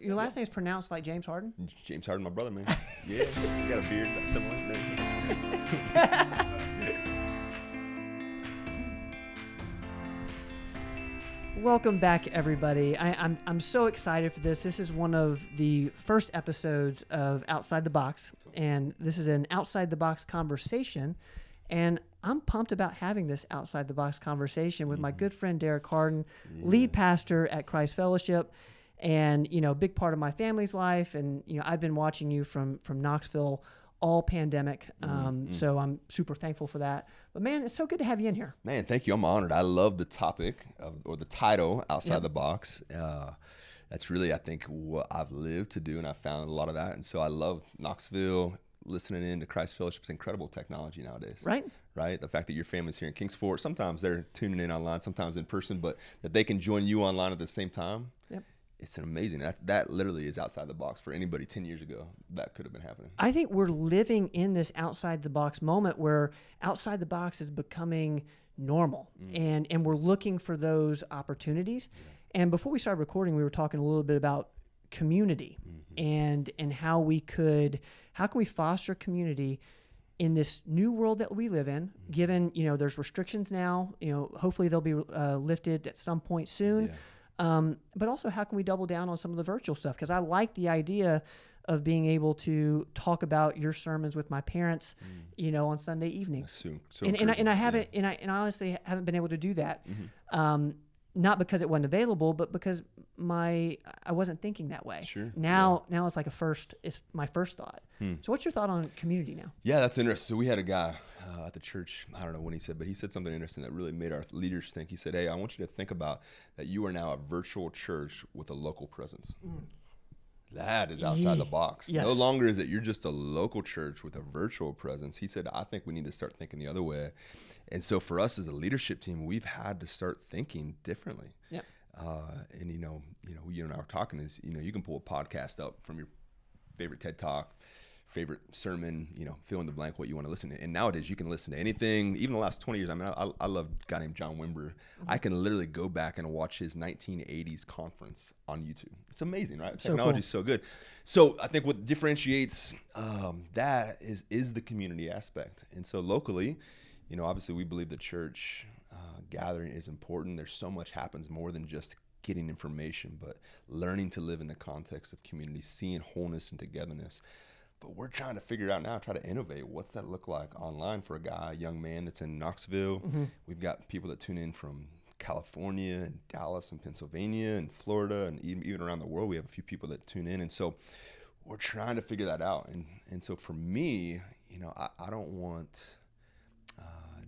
Your last name is pronounced like James Harden? James Harden, my brother, man. Yeah, you got a beard, got someone. Welcome back, everybody. I'm so excited for this. This is one of the first episodes of Outside the Box, and this is an Outside the Box conversation. And I'm pumped about having this Outside the Box conversation with my good friend Derek Harden, lead pastor at Christ Fellowship, and big part of my family's life. And I've been watching you from Knoxville all pandemic, so I'm super thankful for that. But man, it's so good to have you in here. Man, thank you. I'm honored. I love the topic or the title, Outside the Box. That's really, I think, what I've lived to do, and I found a lot of that. And so I love Knoxville. Listening in to Christ Fellowship's incredible technology nowadays. Right. Right. The fact that your family's here in Kingsport, sometimes they're tuning in online, sometimes in person, but that they can join you online at the same time. Yep. It's amazing. That literally is outside the box for anybody. 10 years ago, that could have been happening. I think we're living in this outside the box moment where outside the box is becoming normal, and we're looking for those opportunities. Yeah. And before we started recording, we were talking a little bit about community and how can we foster community in this new world that we live in, given there's restrictions now, hopefully they'll be lifted at some point soon, but also how can we double down on some of the virtual stuff, because I like the idea of being able to talk about your sermons with my parents, on Sunday evenings. And I honestly haven't been able to do that. Not because it wasn't available, but because I wasn't thinking that way. Sure. Now it's like it's my first thought. So what's your thought on community now? Yeah, that's interesting. So we had a guy at the church, I don't know when he said, but he said something interesting that really made our leaders think. He said, hey, I want you to think about that you are now a virtual church with a local presence. That is outside the box. Yes. No longer is it you're just a local church with a virtual presence. He said, I think we need to start thinking the other way. And so for us as a leadership team, we've had to start thinking differently. Yep. And you and I were talking this, you can pull a podcast up from your favorite TED Talk, favorite sermon, fill in the blank what you want to listen to. And nowadays you can listen to anything, even the last 20 years. I mean, I love a guy named John Wimber. I can literally go back and watch his 1980s conference on YouTube. It's amazing, right? Technology is so good. So I think what differentiates that is the community aspect. And so locally, obviously we believe the church gathering is important. There's so much happens more than just getting information, but learning to live in the context of community, seeing wholeness and togetherness. But we're trying to figure it out now, try to innovate. What's that look like online for a young man that's in Knoxville? We've got people that tune in from California and Dallas and Pennsylvania and Florida, and even around the world, we have a few people that tune in. And so we're trying to figure that out. And so for me, I don't want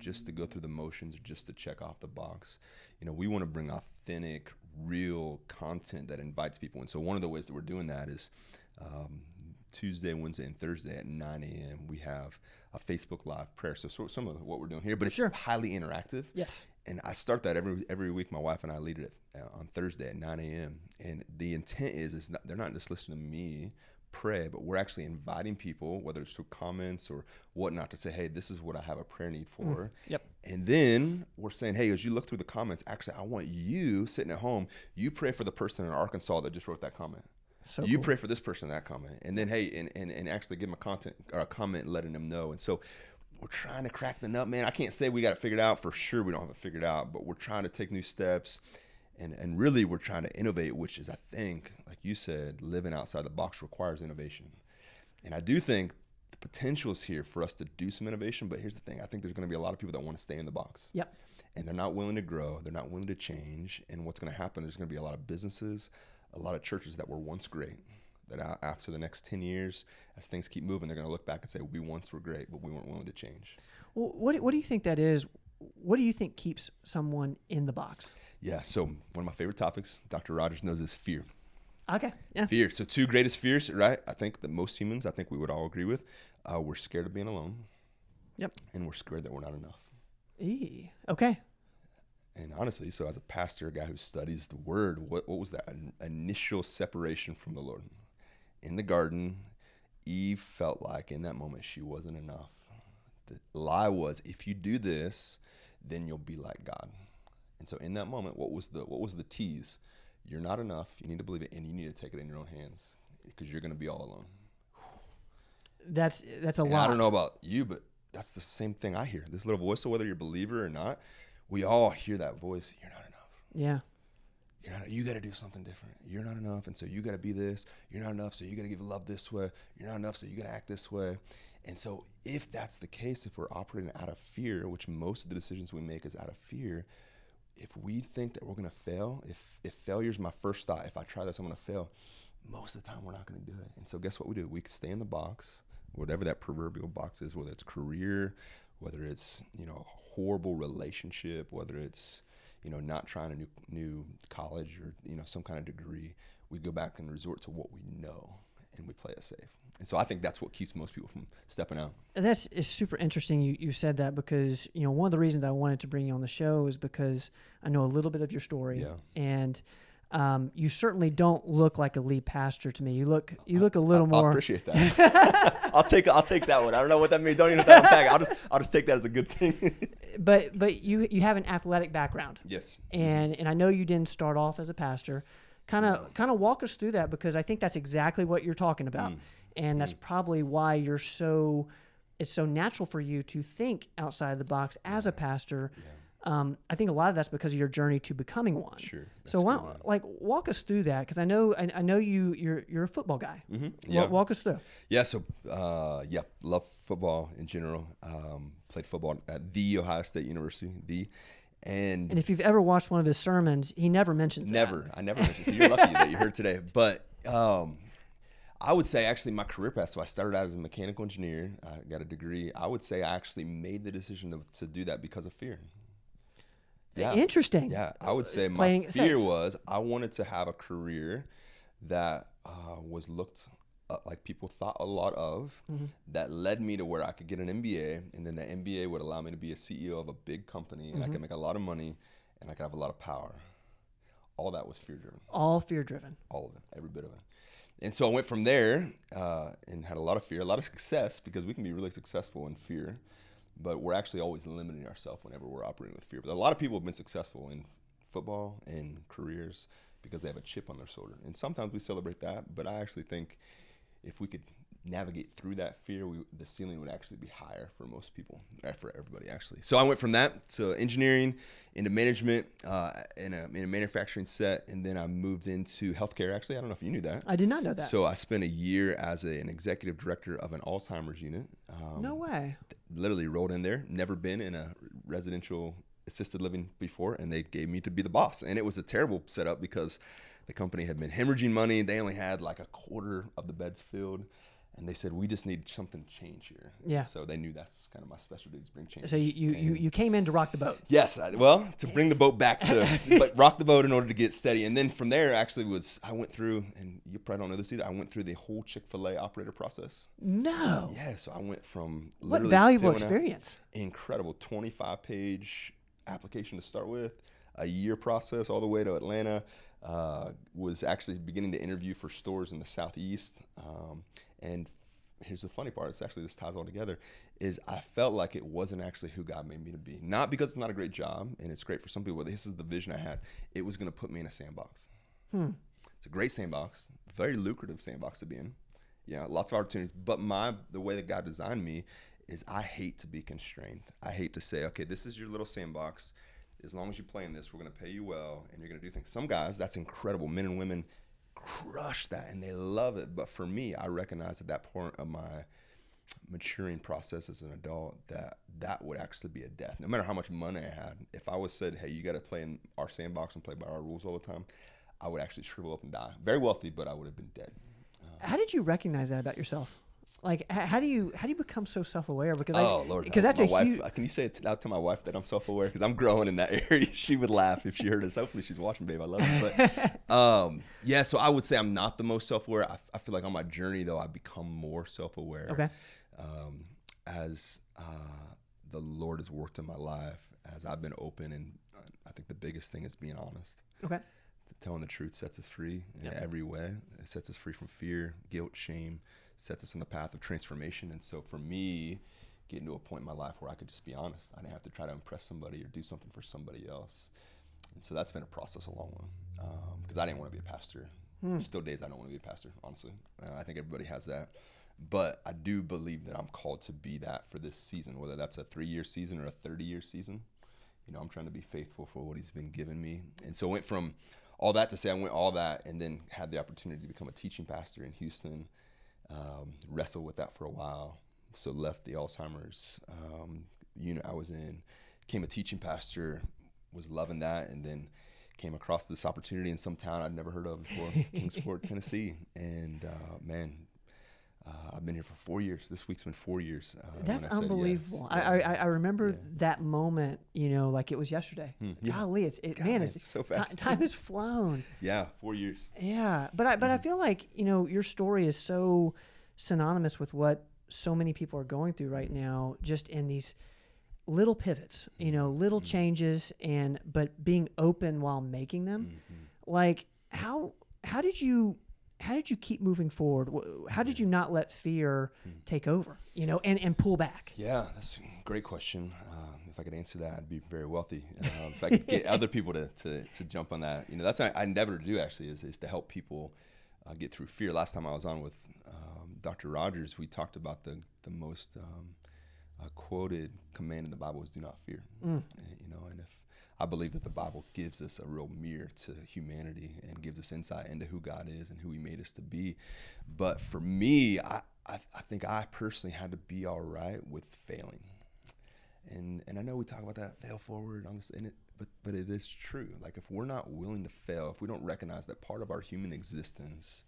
just to go through the motions or just to check off the box. We want to bring authentic, real content that invites people. And so one of the ways that we're doing that is Tuesday, Wednesday, and Thursday at 9 a.m. we have a Facebook Live prayer. So some of what we're doing here, but it's highly interactive. Yes. And I start that every week. My wife and I lead it on Thursday at 9 a.m. And the intent is they're not just listening to me pray, but we're actually inviting people, whether it's through comments or whatnot, to say, hey, this is what I have a prayer need for. Yep. And then we're saying, hey, as you look through the comments, actually, I want you sitting at home, you pray for the person in Arkansas that just wrote that comment. So you pray for this person, that comment, and then, hey, and actually give them a comment, letting them know. And so we're trying to crack the nut, man. I can't say we got it figured out. For sure we don't have it figured out, but we're trying to take new steps. And really we're trying to innovate, which is, I think, like you said, living outside the box requires innovation. And I do think the potential is here for us to do some innovation, but here's the thing. I think there's going to be a lot of people that want to stay in the box. Yep. And they're not willing to grow. They're not willing to change. And what's going to happen, there's going to be a lot of businesses, a lot of churches that were once great, that after the next 10 years, as things keep moving, they're going to look back and say, we once were great, but we weren't willing to change. Well, what do you think that is? What do you think keeps someone in the box? Yeah, so one of my favorite topics, Dr. Rogers knows, is fear. Okay, yeah. Fear, so two greatest fears, right? I think that most humans, I think we would all agree with, we're scared of being alone. Yep. And we're scared that we're not enough. Okay. And honestly, so as a pastor, a guy who studies the word, what was that initial separation from the Lord? In the garden, Eve felt like in that moment she wasn't enough. The lie was, if you do this, then you'll be like God. And so in that moment, what was the tease? You're not enough. You need to believe it, and you need to take it in your own hands because you're going to be all alone. That's a lot. I don't know about you, but that's the same thing I hear. This little voice, so whether you're a believer or not, we all hear that voice. You're not enough. Yeah. You got to do something different. You're not enough, and so you got to be this. You're not enough, so you got to give love this way. You're not enough, so you got to act this way. And so if that's the case, if we're operating out of fear, which most of the decisions we make is out of fear, if we think that we're going to fail, if failure is my first thought, if I try this, I'm going to fail, most of the time we're not going to do it. And so guess what we do? We stay in the box, whatever that proverbial box is, whether it's career, whether it's, you know, a horrible relationship, whether it's, you know, not trying a new college or, you know, some kind of degree. We go back and resort to what we know, and we play it safe. And so I think that's what keeps most people from stepping out. And that's is super interesting you said that, because, you know, one of the reasons I wanted to bring you on the show is because I know a little bit of your story. Yeah. And you certainly don't look like a lead pastor to me. You look a little more. I appreciate that. I'll take that one. I don't know what that means. Don't even know what I'm talking. I'll just take that as a good thing. But you have an athletic background. Yes. And I know you didn't start off as a pastor. Kind of walk us through that, because I think that's exactly what you're talking about. And that's probably why it's so natural for you to think outside the box as a pastor. Yeah. I think a lot of that's because of your journey to becoming one. Sure. So walk us through that, because I know you're a football guy. Mm-hmm. Yeah. Walk us through. Yeah. So love football in general. Played football at the Ohio State University. And if you've ever watched one of his sermons, he never mentions that. I never mentioned. So you're lucky that you heard today. But I would say actually my career path, so I started out as a mechanical engineer. I got a degree. I would say I actually made the decision to do that because of fear. Yeah. Interesting. Yeah, I would say my fear was I wanted to have a career that was looked like people thought a lot of, mm-hmm. that led me to where I could get an MBA, and then the MBA would allow me to be a CEO of a big company, and mm-hmm. I could make a lot of money, and I could have a lot of power. All that was fear-driven. All fear-driven. All of it, every bit of it. And so I went from there and had a lot of fear, a lot of success, because we can be really successful in fear. But we're actually always limiting ourselves whenever we're operating with fear. But a lot of people have been successful in football and careers because they have a chip on their shoulder. And sometimes we celebrate that, but I actually think if we could navigate through that fear, the ceiling would actually be higher for most people, for everybody actually. So I went from that to engineering into management in a manufacturing set, and then I moved into healthcare. Actually, I don't know if you knew that. I did not know that. So I spent a year as an executive director of an Alzheimer's unit. No way. Literally rolled in there, never been in a residential assisted living before, and they gave me to be the boss. And it was a terrible setup because the company had been hemorrhaging money. They only had like a quarter of the beds filled. And they said, we just need something to change here. Yeah. So they knew that's kind of my specialty, to bring change. So you came in to rock the boat. Yes. To bring the boat back to but rock the boat in order to get steady. And then from there, actually, I went through, and you probably don't know this either, I went through the whole Chick-fil-A operator process. No. Yeah. So I went from literally. What valuable experience. Incredible. 25-page application to start with, a year process all the way to Atlanta. Was actually beginning to interview for stores in the Southeast. And here's the funny part, it's actually, this ties all together, is I felt like it wasn't actually who God made me to be. Not because it's not a great job, and it's great for some people, but this is the vision I had. It was gonna put me in a sandbox. It's a great sandbox, very lucrative sandbox to be in. Yeah, lots of opportunities, but the way that God designed me is I hate to be constrained. I hate to say, okay, this is your little sandbox. As long as you play in this, we're gonna pay you well, and you're gonna do things. Some guys, that's incredible, men and women, crush that and they love it. But for me, I recognized at that point of my maturing process as an adult that would actually be a death. No matter how much money I had, if I was said, hey, you got to play in our sandbox and play by our rules all the time, I would actually shrivel up and die. Very wealthy, but I would have been dead. How did you recognize that about yourself? Like, how do you become so self-aware? Because that's a wife, can you say it out to my wife that I'm self-aware? Because I'm growing in that area. She would laugh if she heard us. Hopefully she's watching, babe. I love it. But yeah, so I would say I'm not the most self-aware. I feel like on my journey, though, I've become more self-aware. Okay. As the Lord has worked in my life, as I've been open, and I think the biggest thing is being honest. Okay. Telling the truth sets us free in every way. It sets us free from fear, guilt, shame. Sets us on the path of transformation. And so for me, getting to a point in my life where I could just be honest, I didn't have to try to impress somebody or do something for somebody else. And so that's been a process, a long one, because I didn't want to be a pastor. There's still days I don't want to be a pastor, honestly. I think everybody has that. But I do believe that I'm called to be that for this season, whether that's a 3-year season or a 30-year season. You know, I'm trying to be faithful for what he's been giving me. And so I went from all that to say I went all that and then had the opportunity to become a teaching pastor in Houston, wrestled with that for a while. So left the Alzheimer's unit I was in, became a teaching pastor, was loving that, and then came across this opportunity in some town I'd never heard of before, Kingsport, Tennessee. And man, I've been here for 4 years. This week's been 4 years. That's unbelievable. Yes. I remember that moment, you know, like it was yesterday. Golly, it's so fast. Time has flown. 4 years. Yeah, but I feel like, you know, your story is so synonymous with what so many people are going through right now, just in these little pivots, you know, little changes, and but being open while making them. Like how did you keep moving forward? How did you not let fear take over, you know, and pull back? Yeah, that's a great question. If I could answer that, I'd be very wealthy. If I could get other people to jump on that, you know, that's what I endeavor to do actually, is to help people get through fear. Last time I was on with Dr. Rogers, we talked about the most quoted command in the Bible is do not fear. You know, and if I believe that the Bible gives us a real mirror to humanity and gives us insight into who God is and who he made us to be. But for me, I think I personally had to be all right with failing. And I know we talk about that, fail forward, but it is true. Like if we're not willing to fail, if we don't recognize that part of our human existence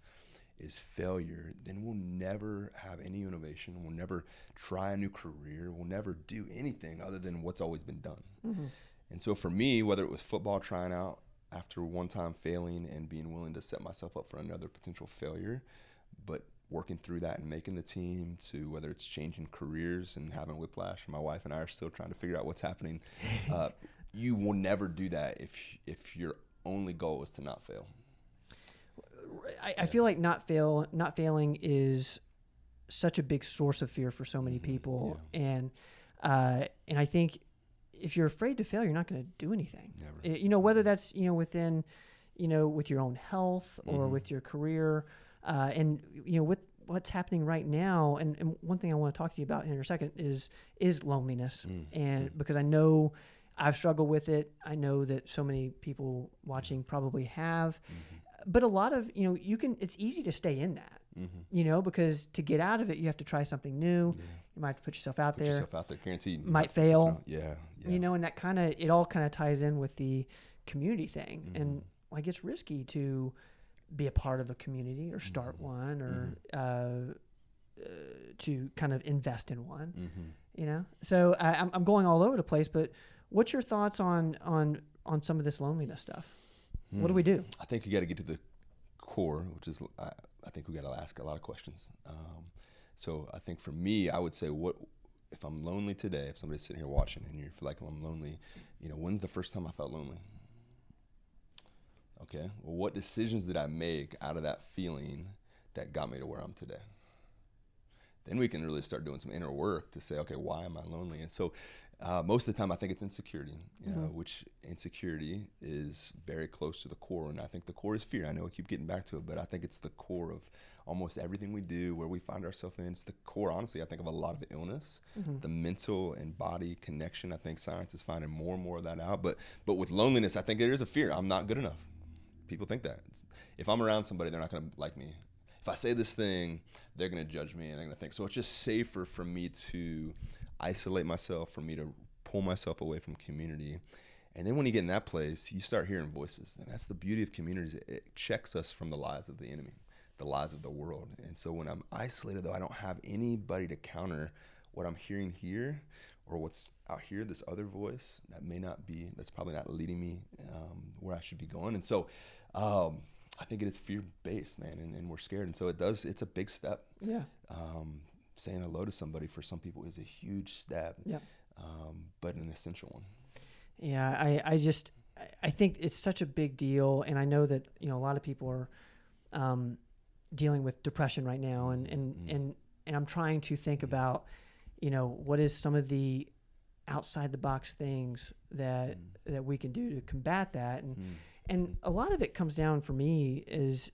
is failure, then we'll never have any innovation. We'll never try a new career. We'll never do anything other than what's always been done. And so for me, whether it was football trying out after one time failing and being willing to set myself up for another potential failure, but working through that and making the team, to whether it's changing careers and having whiplash, my wife and I are still trying to figure out what's happening. You will never do that if your only goal is to not fail. I feel like not failing is such a big source of fear for so many people, and I think if you're afraid to fail, you're not going to do anything. Never. You know, whether that's, you know, within, you know, with your own health or with your career, and you know, with what's happening right now. And one thing I want to talk to you about in a second is loneliness, and because I know I've struggled with it. I know that so many people watching probably have. But a lot of, you know, it's easy to stay in that, you know, because to get out of it, you have to try something new. You might have to put yourself out there, guaranteed. Might fail. Yeah. You know, and that kind of, it all kind of ties in with the community thing. And like, it's risky to be a part of a community or start one, or to kind of invest in one, you know? So I'm going all over the place, but what's your thoughts on some of this loneliness stuff? What do we do? I think you got to get to the core, which is I think we got to ask a lot of questions. So I think for me, I would say, what if I'm lonely today? If somebody's sitting here watching and you feel like, well, I'm lonely, you know, when's the first time I felt lonely? Okay, well, what decisions did I make out of that feeling that got me to where I'm today? Then we can really start doing some inner work to say, okay, why am I lonely? And so most of the time, I think it's insecurity, you know, which insecurity is very close to the core. And I think the core is fear. I know I keep getting back to it, but I think it's the core of almost everything we do, where we find ourselves in. It's the core, honestly, I think, of a lot of illness, the mental and body connection. I think science is finding more and more of that out. But with loneliness, I think there is a fear. I'm not good enough. People think that. If I'm around somebody, they're not going to like me. If I say this thing, they're going to judge me and they're going to think. So it's just safer for me to isolate myself, for me to pull myself away from community. And then when you get in that place, you start hearing voices. And that's the beauty of communities. It checks us from the lies of the enemy, the lies of the world. And so when I'm isolated, though, I don't have anybody to counter what I'm hearing here or what's out here, this other voice that may not be, that's probably not leading me where I should be going. And so I think it is fear-based, man, and we're scared. And so it's a big step. Yeah. Saying hello to somebody for some people is a huge step, but an essential one. Yeah, I think it's such a big deal. And I know that, you know, a lot of people are dealing with depression right now. And I'm trying to think about, you know, what is some of the outside the box things that that we can do to combat that. And and a lot of it comes down for me is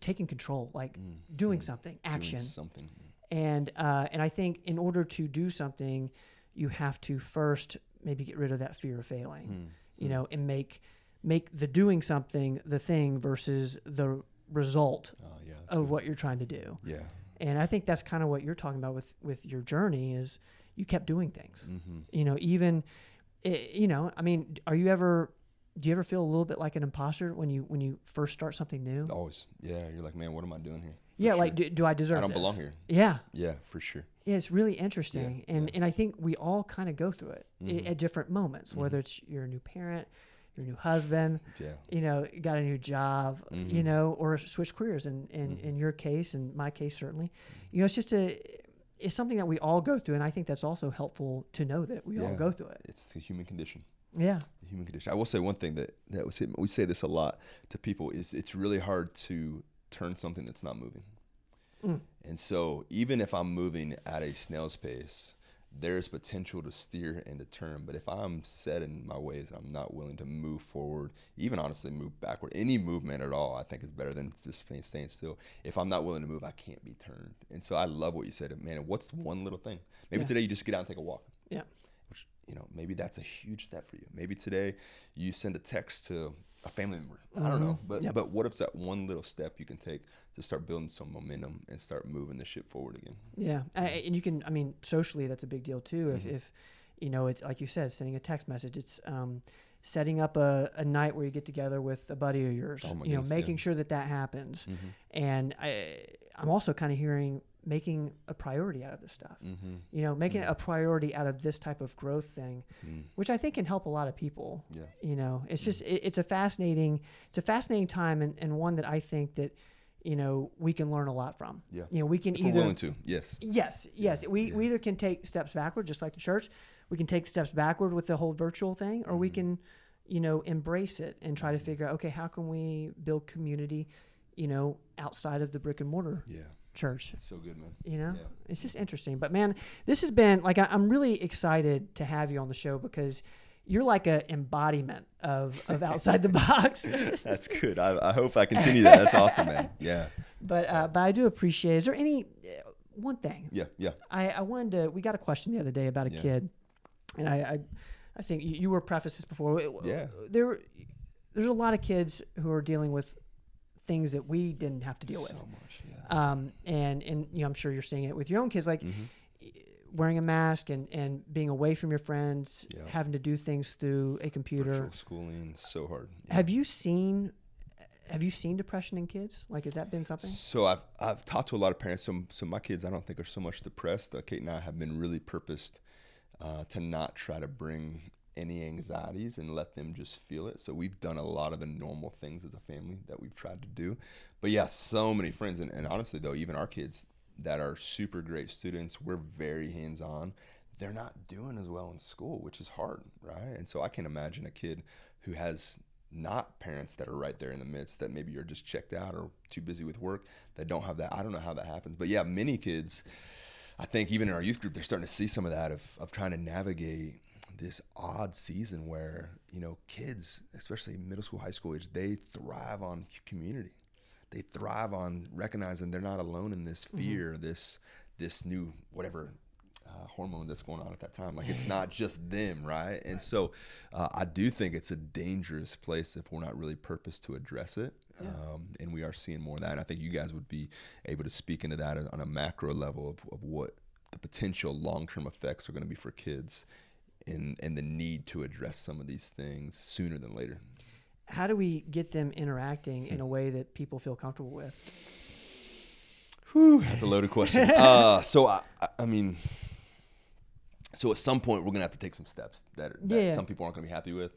taking control, like doing something, action, doing something. And I think in order to do something, you have to first maybe get rid of that fear of failing, you know, and make the doing something the thing versus the result of what you're trying to do. Yeah. And I think that's kind of what you're talking about with your journey is you kept doing things, you know, even, you know, I mean, are you ever, do you ever feel a little bit like an imposter when you first start something new? Always. Yeah. You're like, man, what am I doing here? Like, do I deserve this? I don't belong here. Yeah. Yeah, for sure. Yeah, it's really interesting. Yeah, and I think we all kind of go through it at different moments, whether it's you're a new parent, your new husband, you know, got a new job, you know, or switch careers in your case and my case, certainly, you know, it's just a, it's something that we all go through. And I think that's also helpful to know that we all go through it. It's the human condition. Yeah. The human condition. I will say one thing that was, we say this a lot to people is it's really hard to turn something that's not moving. And so even if I'm moving at a snail's pace, there's potential to steer and to turn. But if I'm set in my ways, I'm not willing to move forward, even honestly move backward, any movement at all, I think is better than just staying still. If I'm not willing to move, I can't be turned. And so I love what you said, man, what's one little thing? Maybe today you just get out and take a walk. Yeah. Which, you know, maybe that's a huge step for you. Maybe today you send a text to a family member. I don't know. But but what if that one little step you can take to start building some momentum and start moving the ship forward again? Yeah. And you can, I mean, socially, that's a big deal too. If you know, it's like you said, sending a text message, it's setting up a night where you get together with a buddy of yours, you know, making sure that happens. And I'm also kind of hearing making a priority out of this stuff, you know, making a priority out of this type of growth thing, which I think can help a lot of people. Yeah. You know, it's just, it's a fascinating time. And one that I think that, you know, we can learn a lot from. Yeah. You know, we can either, if we're willing to, yes. Yeah. We either can take steps backward, just like the church, we can take steps backward with the whole virtual thing, or we can, you know, embrace it and try to figure out, okay, how can we build community, you know, outside of the brick and mortar? Yeah. Church. It's so good, man. You know, it's just interesting. But man, this has been like, I'm really excited to have you on the show because you're like an embodiment of outside the box. That's good. I hope I continue that. That's awesome, man. Yeah. But I do appreciate it. Is there any one thing? Yeah. I wanted to. We got a question the other day about a kid, and I think you were prefaced this before. Yeah. There's a lot of kids who are dealing with things that we didn't have to deal with. So much, yeah. And you know, I'm sure you're seeing it with your own kids, like wearing a mask and being away from your friends, having to do things through a computer. Virtual schooling, so hard. Yeah. Have you seen depression in kids? Like, has that been something? So I've talked to a lot of parents. So my kids, I don't think are so much depressed. Kate and I have been really purposed to not try to bring any anxieties and let them just feel it. So we've done a lot of the normal things as a family that we've tried to do. But yeah, so many friends. And honestly though, even our kids that are super great students, we're very hands-on. They're not doing as well in school, which is hard, right? And so I can imagine a kid who has not parents that are right there in the midst, that maybe you're just checked out or too busy with work, that don't have that. I don't know how that happens. But yeah, many kids, I think even in our youth group, they're starting to see some of that of trying to navigate this odd season where, you know, kids, especially middle school, high school age, they thrive on community. They thrive on recognizing they're not alone in this fear, this new whatever hormone that's going on at that time. Like, it's not just them, right? And so I do think it's a dangerous place if we're not really purposed to address it. Yeah. And we are seeing more of that. And I think you guys would be able to speak into that on a macro level of what the potential long-term effects are going to be for kids. And the need to address some of these things sooner than later. How do we get them interacting in a way that people feel comfortable with? Whew, that's a loaded question. So at some point we're gonna have to take some steps that some people aren't gonna be happy with.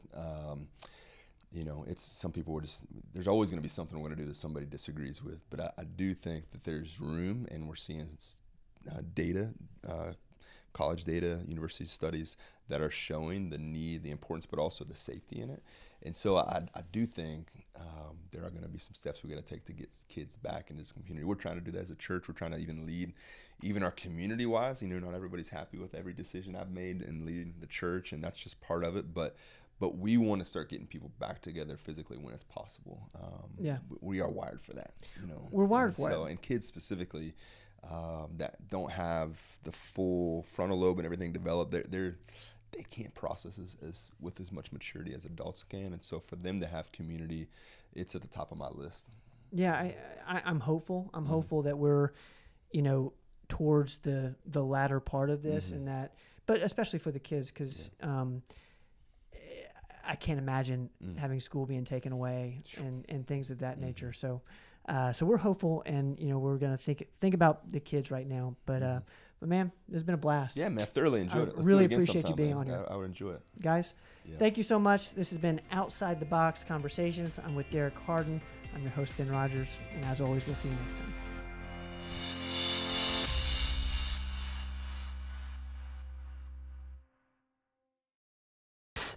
You know, it's some people are just, there's always gonna be something we're gonna do that somebody disagrees with. But I do think that there's room, and we're seeing data, college data, university studies that are showing the need, the importance, but also the safety in it. And so I do think there are going to be some steps we're going to take to get kids back into this community. We're trying to do that as a church. We're trying to even lead, even our community-wise. You know, not everybody's happy with every decision I've made in leading the church, and that's just part of it. But we want to start getting people back together physically when it's possible. Yeah, we are wired for that. You know, we're wired for it. So, and kids specifically that don't have the full frontal lobe and everything developed, they can't process as with as much maturity as adults can. And so for them to have community, it's at the top of my list. Yeah, I'm hopeful. I'm hopeful that we're, you know, towards the latter part of this and that, but especially for the kids, because I can't imagine having school being taken away and things of that nature. So we're hopeful, and, you know, we're going to think about the kids right now, but man, it's been a blast. Yeah, man, I thoroughly enjoyed it. Really appreciate you being on here. I would enjoy it. Guys, thank you so much. This has been Outside the Box Conversations. I'm with Derek Harden. I'm your host, Ben Rogers. And as always, we'll see you next time.